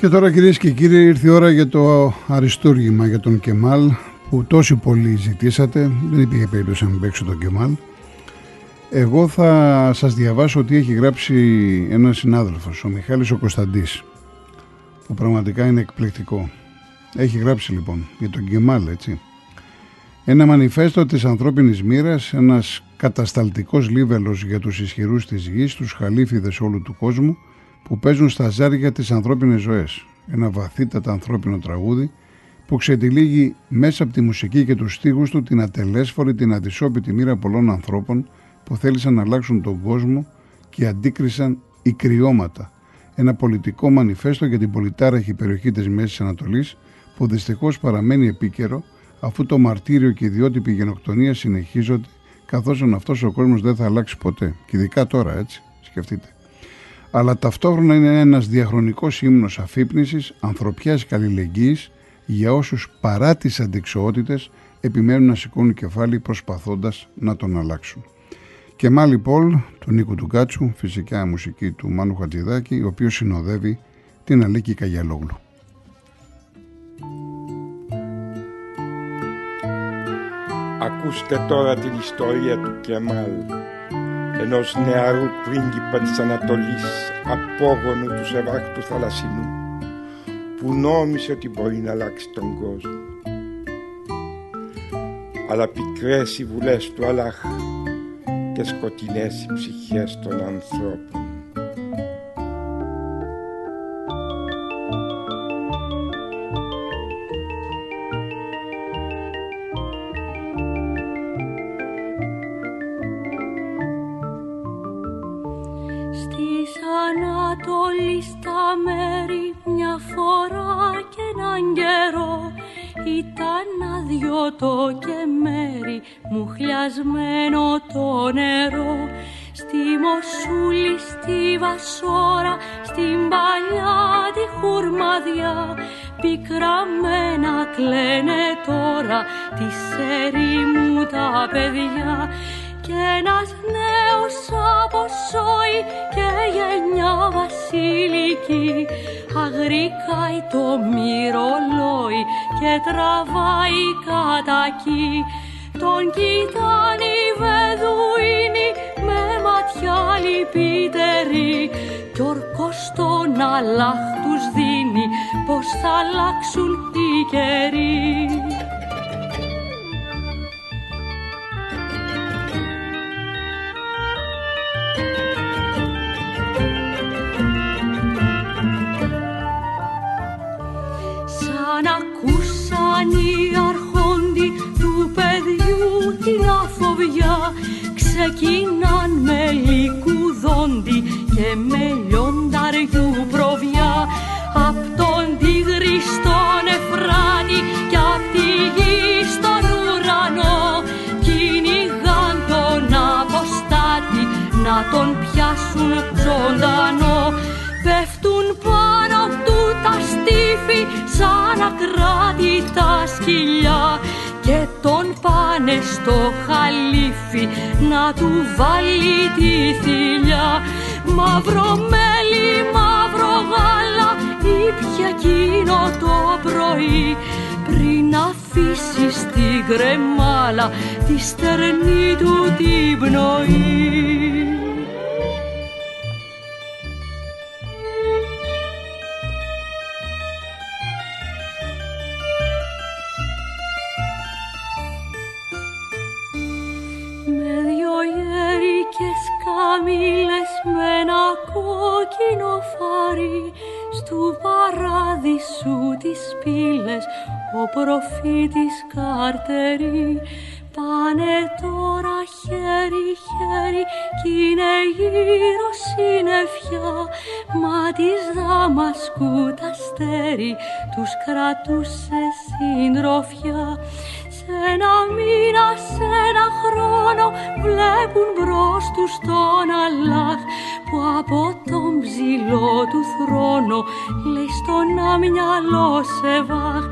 Και τώρα, κυρίες και κύριοι, ήρθε η ώρα για το αριστούργημα για τον Κεμάλ που τόσοι πολλοί ζητήσατε. Δεν υπήρχε περίπτωση να μην παίξω τον Κεμάλ. Εγώ θα σας διαβάσω ότι έχει γράψει ένας συνάδελφος, ο Μιχάλης ο Κωνσταντής, που πραγματικά είναι εκπληκτικό. Έχει γράψει λοιπόν για τον Κεμάλ, έτσι. Ένα μανιφέστο της ανθρώπινης μοίρας, ένας κατασταλτικός λίβελος για τους ισχυρούς της γης, τους χαλίφιδες όλου του κόσμου που παίζουν στα ζάρια τις ανθρώπινες ζωές. Ένα βαθύτατα ανθρώπινο τραγούδι που ξετυλίγει μέσα από τη μουσική και τους στίχους του την ατελέσφορη, την αδυσόπιτη μοίρα πολλών ανθρώπων που θέλησαν να αλλάξουν τον κόσμο και αντίκρισαν ικριώματα. Ένα πολιτικό μανιφέστο για την πολυτάραχη περιοχή της Μέσης Ανατολής που δυστυχώς παραμένει επίκαιρο, αφού το μαρτύριο και η ιδιότυπη γενοκτονία συνεχίζονται, καθώς αυτός ο κόσμος δεν θα αλλάξει ποτέ. Και ειδικά τώρα, έτσι, σκεφτείτε. Αλλά ταυτόχρονα είναι ένας διαχρονικός ύμνος αφύπνισης, ανθρωπιάς και αλληλεγγύης για όσους παρά τις αντιξοότητες επιμένουν να σηκώνουν κεφάλι προσπαθώντας να τον αλλάξουν. Κεμάλ Πολ, του Νίκου του Γκάτσου, φυσικά μουσική του Μάνου Χατζηδάκη, ο οποίος συνοδεύει την Αλίκη Καγιαλόγλου. Ακούστε τώρα την ιστορία του Κεμάλ, ενός νεαρού πρίγκιπα της Ανατολής, απόγονου του σεβάκτου θαλασσινού, που νόμισε ότι μπορεί να αλλάξει τον κόσμο. Αλλά πικρές οι βουλές του Αλλάχ και σκοτεινές οι ψυχές των ανθρώπων. Το νερό στη Μοσούλη, στη Βασόρα, στην παλιά τη χουρμαδιά, πικραμένα κλαίνε τώρα της ερήμου τα παιδιά. Κι ένας νέος από σόι και γενιά βασιλική αγρικάει το μυρολόι και τραβάει κατακή. Τον κοιτάνε οι Βεδουίνοι με ματιά λυπητερή κι ορκός τον Αλλάχ τους δίνει πως θα αλλάξουν οι καιροί. Σαν ακούσαν οι αρχόντι του παιδιού την αφοβιά, ξεκινάν με λικουδόντι και με λιονταριού προβιά. Απ' τον Τίγρη στον Εφράτη και απ' τη γη στον ουρανό κυνηγάν τον αποστάτη να τον πιάσουν ζωντανό. Πέφτουν πάνω του τα στήφη σαν ακράτητα σκυλιά και τον πάνε στο χαλίφι να του βάλει τη θηλιά. Μαύρο μέλι, μαύρο γάλα ήπια εκείνο το πρωί πριν αφήσει στην κρεμάλα τη στερνή του την πνοή. Καμήλες με ένα κόκκινο φάρι στου παράδεισου τις πύλες ο προφήτης καρτερεί. Πάνε τώρα χέρι-χέρι κι είναι γύρω συννεφιά, μα της Δαμασκού τα αστέρι τους κρατούσε συντροφιά. Σ' ένα μήνα, σ' ένα χρόνο βλέπουν μπρος τους τον Αλλάχ που από τον ψηλό του θρόνο λέει στον αμυαλό σε βάχ.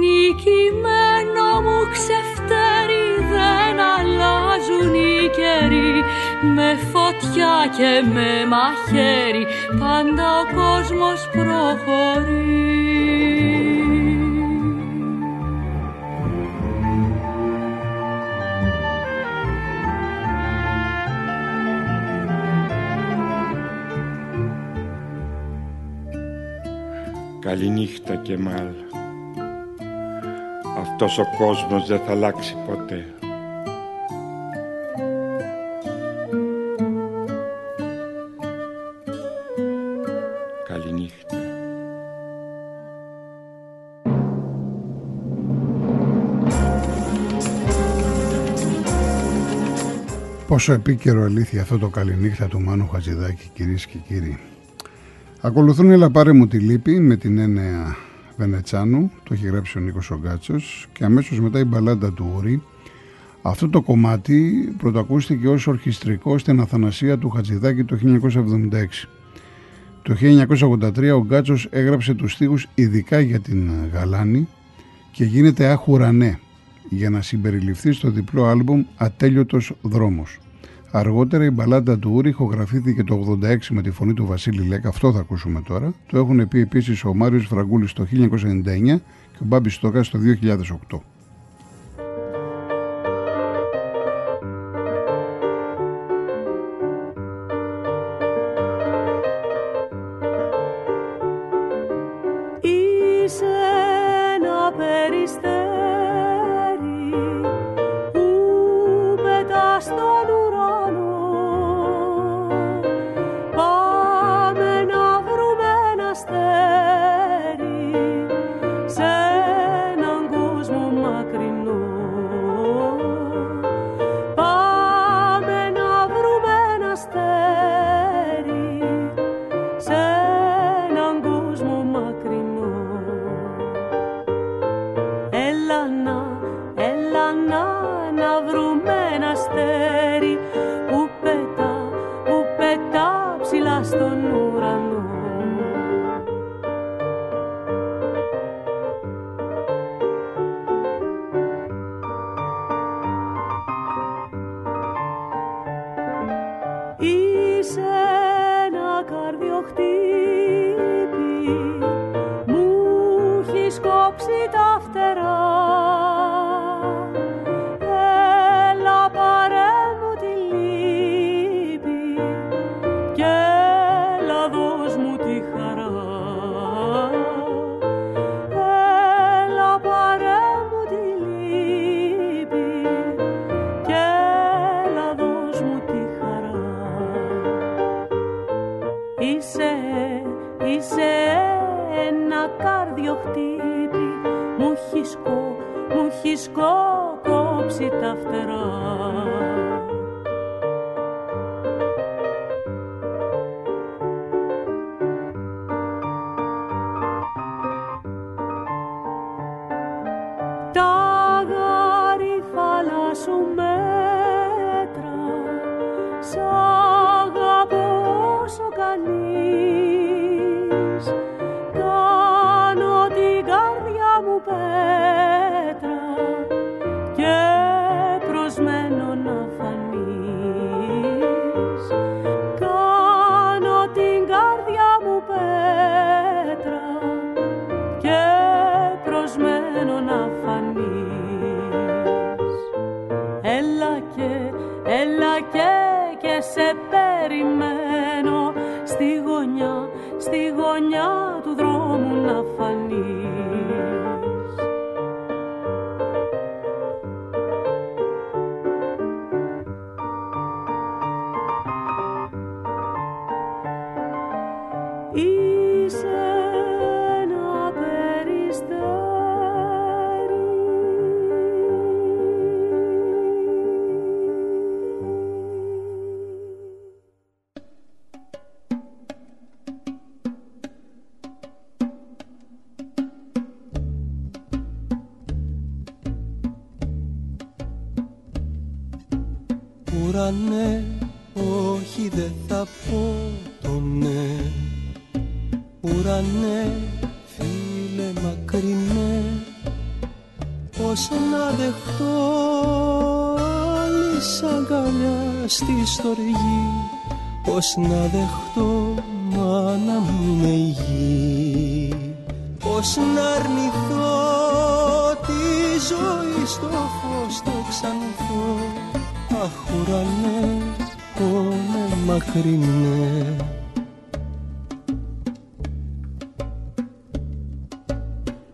Νικημένο μου ξεφτέρι, δεν αλλάζουν οι καιροί, με φωτιά χαρτιά και με μαχαίρι πάντα ο κόσμος προχωρεί. Καληνύχτα Κεμάλ. Αυτός ο κόσμος δεν θα αλλάξει ποτέ. Καληνύχτα. Πόσο επίκαιρο αλήθεια αυτό το καληνύχτα του Μάνου Χατζηδάκη, κυρίες και κύριοι. Ακολουθούν «Έλα πάρε μου τη λύπη» με την Ένεα Βενετσάνου, το έχει γράψει ο Νίκος Γκάτσος, και αμέσως μετά η μπαλάντα του Ούρη. Αυτό το κομμάτι πρωτοακούστηκε ως ορχιστρικό στην Αθανασία του Χατζηδάκη το 1976. Το 1983 ο Γκάτσος έγραψε τους στίχους ειδικά για την Γαλάνη και γίνεται αχουρανέ για να συμπεριληφθεί στο διπλό άλμπουμ «Ατέλειωτος δρόμος». Αργότερα η μπαλάντα του Ούρη ηχογραφήθηκε το 86 με τη φωνή του Βασίλη Λέκα, αυτό θα ακούσουμε τώρα. Το έχουν πει επίσης ο Μάριος Φραγκούλης το 1999 και ο Μπάμπης Στοκάς το 2008. Ουρανέ, όχι δεν θα πω το ναι. Ουρανέ, φίλε μακρινέ, πώς να δεχτώ άλλη σ' αγκαλιά στη στοργή Πώς να δεχτώ μάνα μου είναι η γη, πώς να αρνηθώ τη ζωή στο φως το ξανθώ. Αχ ουρανέ, πόνε μακρινέ.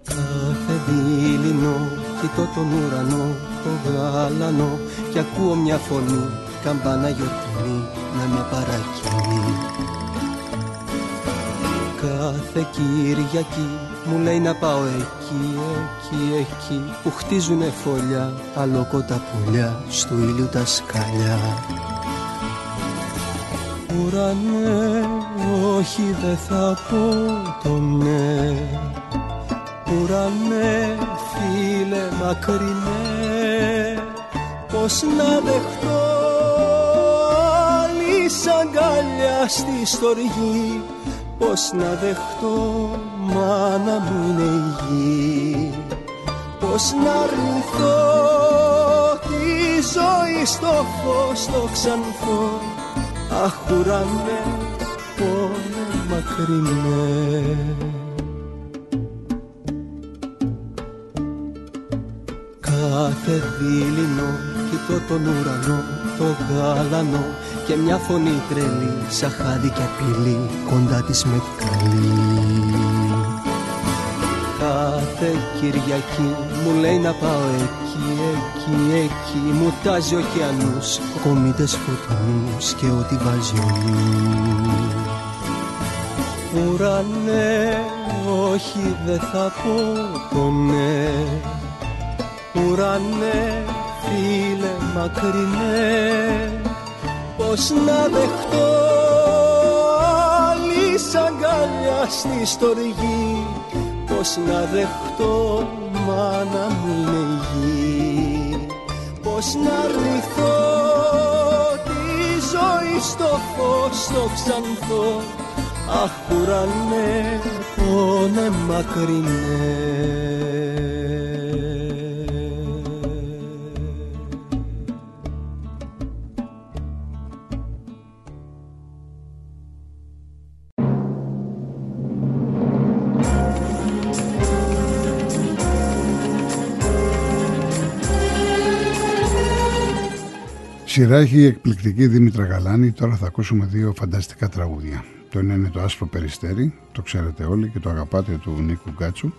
Κάθε δειλινό κοιτώ τον ουρανό, τον γαλανό κι ακούω μια φωνή, καμπάνα γιορτινή να με παρακινεί. Κάθε Κυριακή μου λέει να πάω εκεί, εκεί, εκεί που χτίζουνε φωλιά, αλόκοτα πουλιά, στου ήλιου τα σκαλιά. Ουρανέ, όχι δε θα πω το ναι. Ουρανέ, φίλε μακρινέ, πώς να δεχτώ σαν αγκαλιά στη στοργή, πώς να δεχτώ μάνα μου είναι η γη, πώς να αρνηθώ τη ζωή στο φως το ξανθώ. Αχ ουρανέ, πόνε μακρινέ. Κάθε δειλινό κοιτώ τον ουρανό, τον γαλανό και μια φωνή τρελή, σαν χάδι και απειλή, κοντά της με καλεί. Κάθε Κυριακή μου λέει να πάω εκεί, εκεί, εκεί, μου τάζει ωκεανούς, κομίτες φωτεινούς και ό,τι βάζει ο νους. Ουρανέ, όχι δε θα πω το ναι. Ουρανέ, φίλε μακρινέ, πώς να δεχτώ άλλη αγκαλιά στη στοργή, πώς να δεχτώ μάνα μου είναι η γη, πώς να αρνηθώ τη ζωή στο φως το ξανθώ. Αχ ουρανέ, πόνε μακρινέ. Σειρά έχει η εκπληκτική Δήμητρα Γαλάνη. Τώρα θα ακούσουμε δύο φανταστικά τραγούδια. Το ένα είναι το Άσπρο Περιστέρι, το ξέρετε όλοι και το αγαπάτε, του Νίκου Γκάτσου.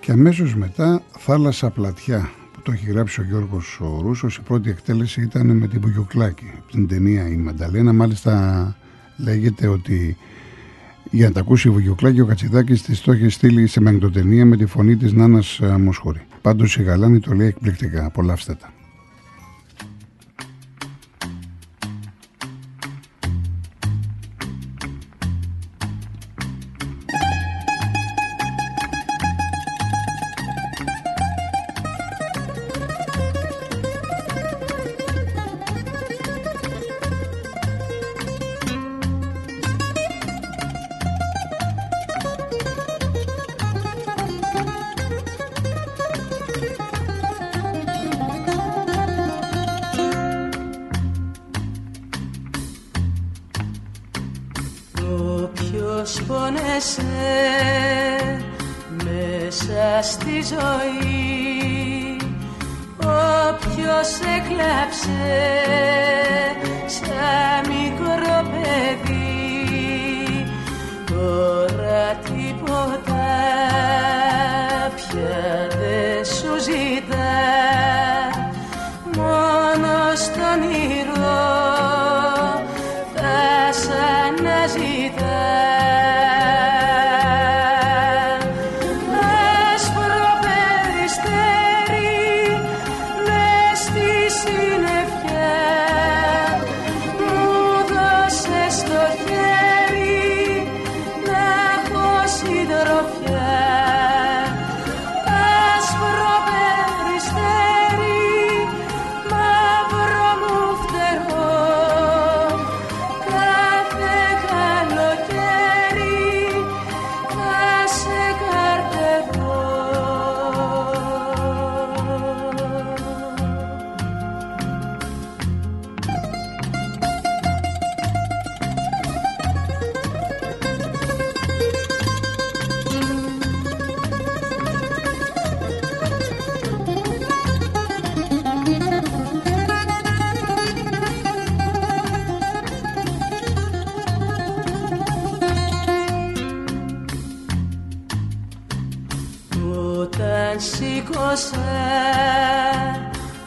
Και αμέσως μετά Θάλασσα Πλατιά, που το έχει γράψει ο Γιώργος ο Ρούσος. Η πρώτη εκτέλεση ήταν με την Πουγιουκλάκη, την ταινία Η Μανταλένα. Μάλιστα λέγεται ότι για να τα ακούσει η Πουγιουκλάκη, ο Κατσιδάκης της το έχει στείλει σε μαγνητοτενία με τη φωνή της Νάνας Μοσχορή. Πάντως η Γαλάνη το λέει εκπληκτικά. Απολαύστε τα. Ποιος πονέσαι μέσα στη ζωή, όποιος έκλαψε σαν μικρό παιδί, τώρα τίποτα πια δεν σου ζητά, μόνο στον ήρω θα σ' αναζητά. Άσπρο περιστέρι, μαύρο μου φτερό,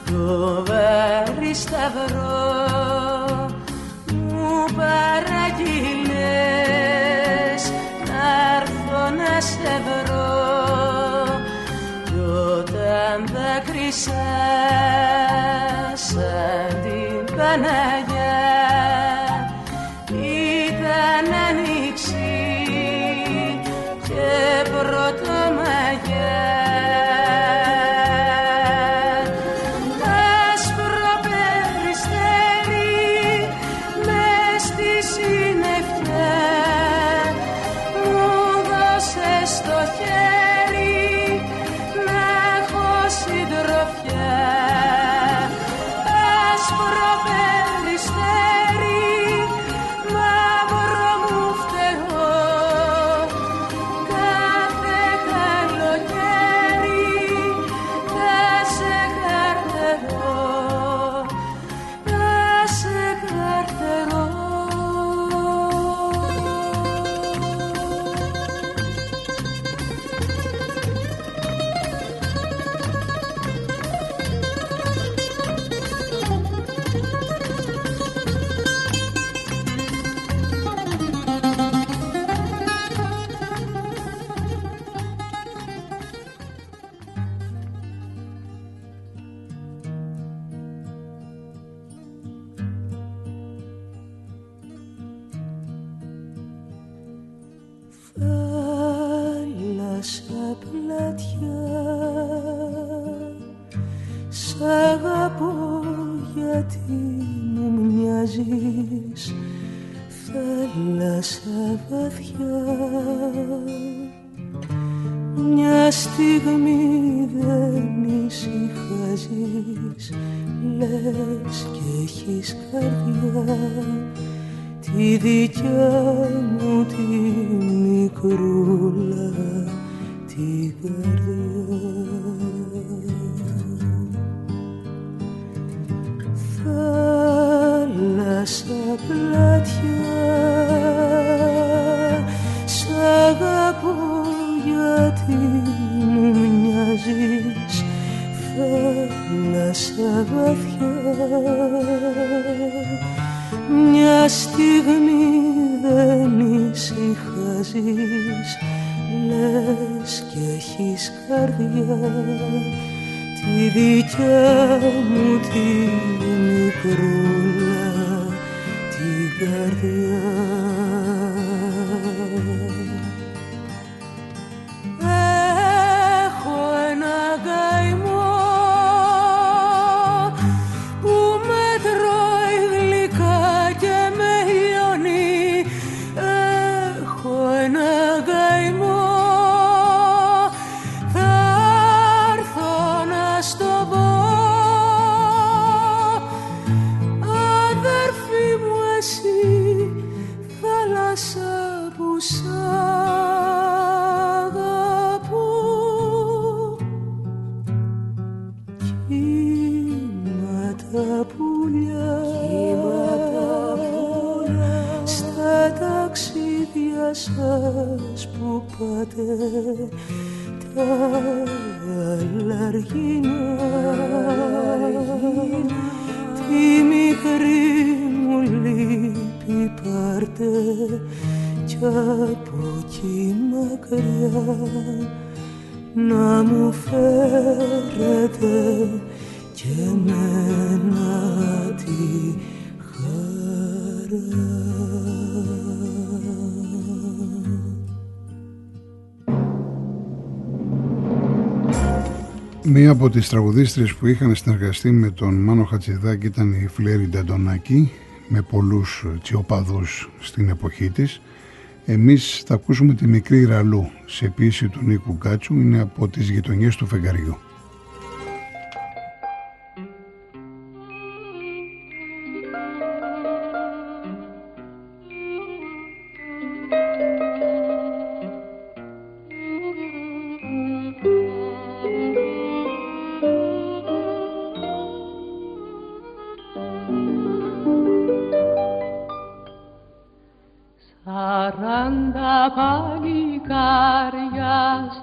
το βαρύ σταυρό μου παραγγείλες να έρθω να σε βρω, κι όταν δάκρυσα σαν την Παναγιά ήταν άνοιξη και πρωτομαγιά. Μία από τις τραγουδίστρες που είχαν συνεργαστεί με τον Μάνο Χατζηδάκη ήταν η Φλέρη Νταντονάκη, με πολλούς τσιοπαδούς στην εποχή της. Εμείς θα ακούσουμε τη Μικρή Ραλού σε ποιήση του Νίκου Γκάτσου, είναι από τις γειτονιές του Φεγγαριού.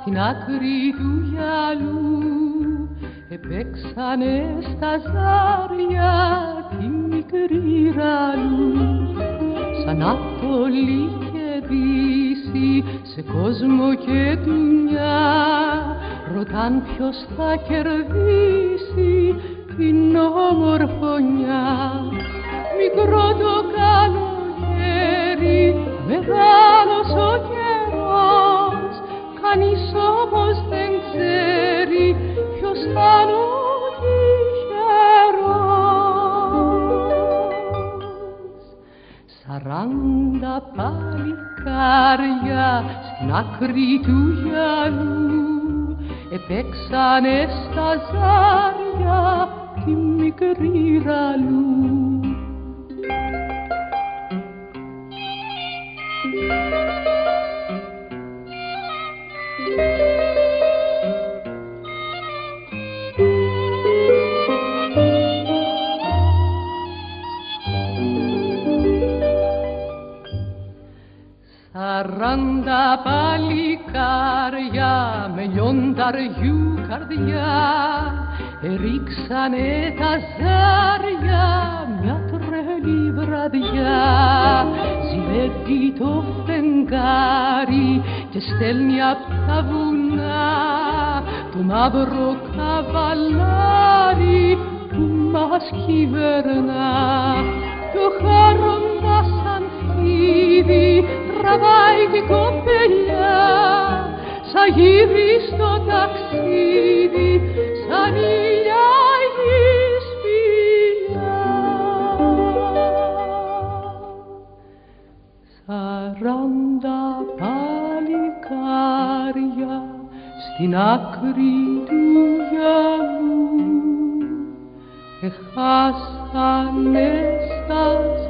Στην άκρη του γυαλού παίξανε στα ζάρια τη μικρή ραλού σαν Ανατολή και Δύση, σε κόσμο και δουλειά ρωτάν ποιος θα κερδίσει την ομορφωνιά. Μικρό το καλοκαίρι, μεγάλος ο καιρός, κανείς όμως δεν ξέρει ποιος θα είναι ο τυχερός. 40 παλικάρια στην άκρη του γυαλού επέξανε στα ζάρια τη μικρή ραλού. Σαράντα παλικάρια με λιονταριού καρδιά ρίξανε τα ζάρια μια τρελή βραδιά. Ζηλεύει το φεγγάρι και στέλνει απ' τα βουνά το μαύρο καβαλάρι που μας κυβερνά. Το χάρωμα σαν φίδι τραβάει την κοπελιά, σαν γύρι στο ταξίδι, σαν ηλιά γης φιλιά. 40 παλικάρια στην άκρη του γυαλού εχάσανε στα